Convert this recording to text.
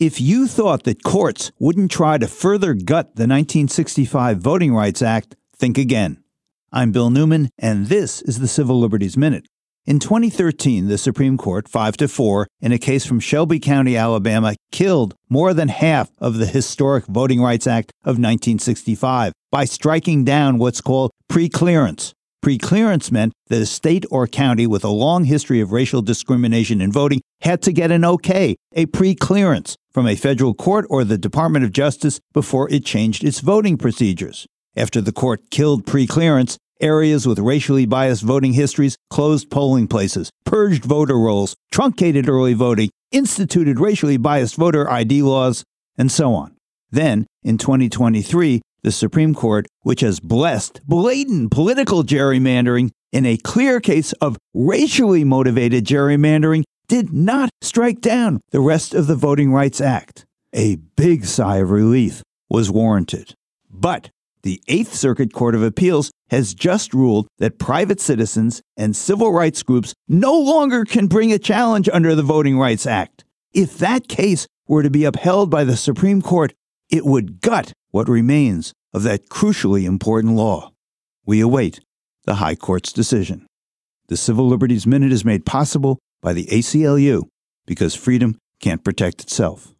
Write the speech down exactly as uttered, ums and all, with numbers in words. If you thought that courts wouldn't try to further gut the nineteen sixty-five Voting Rights Act, think again. I'm Bill Newman, and this is the Civil Liberties Minute. In twenty thirteen, the Supreme Court, five to four, in a case from Shelby County, Alabama, killed more than half of the historic Voting Rights Act of nineteen sixty-five by striking down what's called preclearance. Preclearance meant that a state or county with a long history of racial discrimination in voting had to get an okay, a preclearance, from a federal court or the Department of Justice before it changed its voting procedures. After the court killed preclearance, areas with racially biased voting histories closed polling places, purged voter rolls, truncated early voting, instituted racially biased voter I D laws, and so on. Then, in twenty twenty-three, the Supreme Court, which has blessed blatant political gerrymandering in a clear case of racially motivated gerrymandering, did not strike down the rest of the Voting Rights Act. A big sigh of relief was warranted. But the Eighth Circuit Court of Appeals has just ruled that private citizens and civil rights groups no longer can bring a challenge under the Voting Rights Act. If that case were to be upheld by the Supreme Court, it would gut what remains of that crucially important law. We await the High Court's decision. The Civil Liberties Minute is made possible by the A C L U because freedom can't protect itself.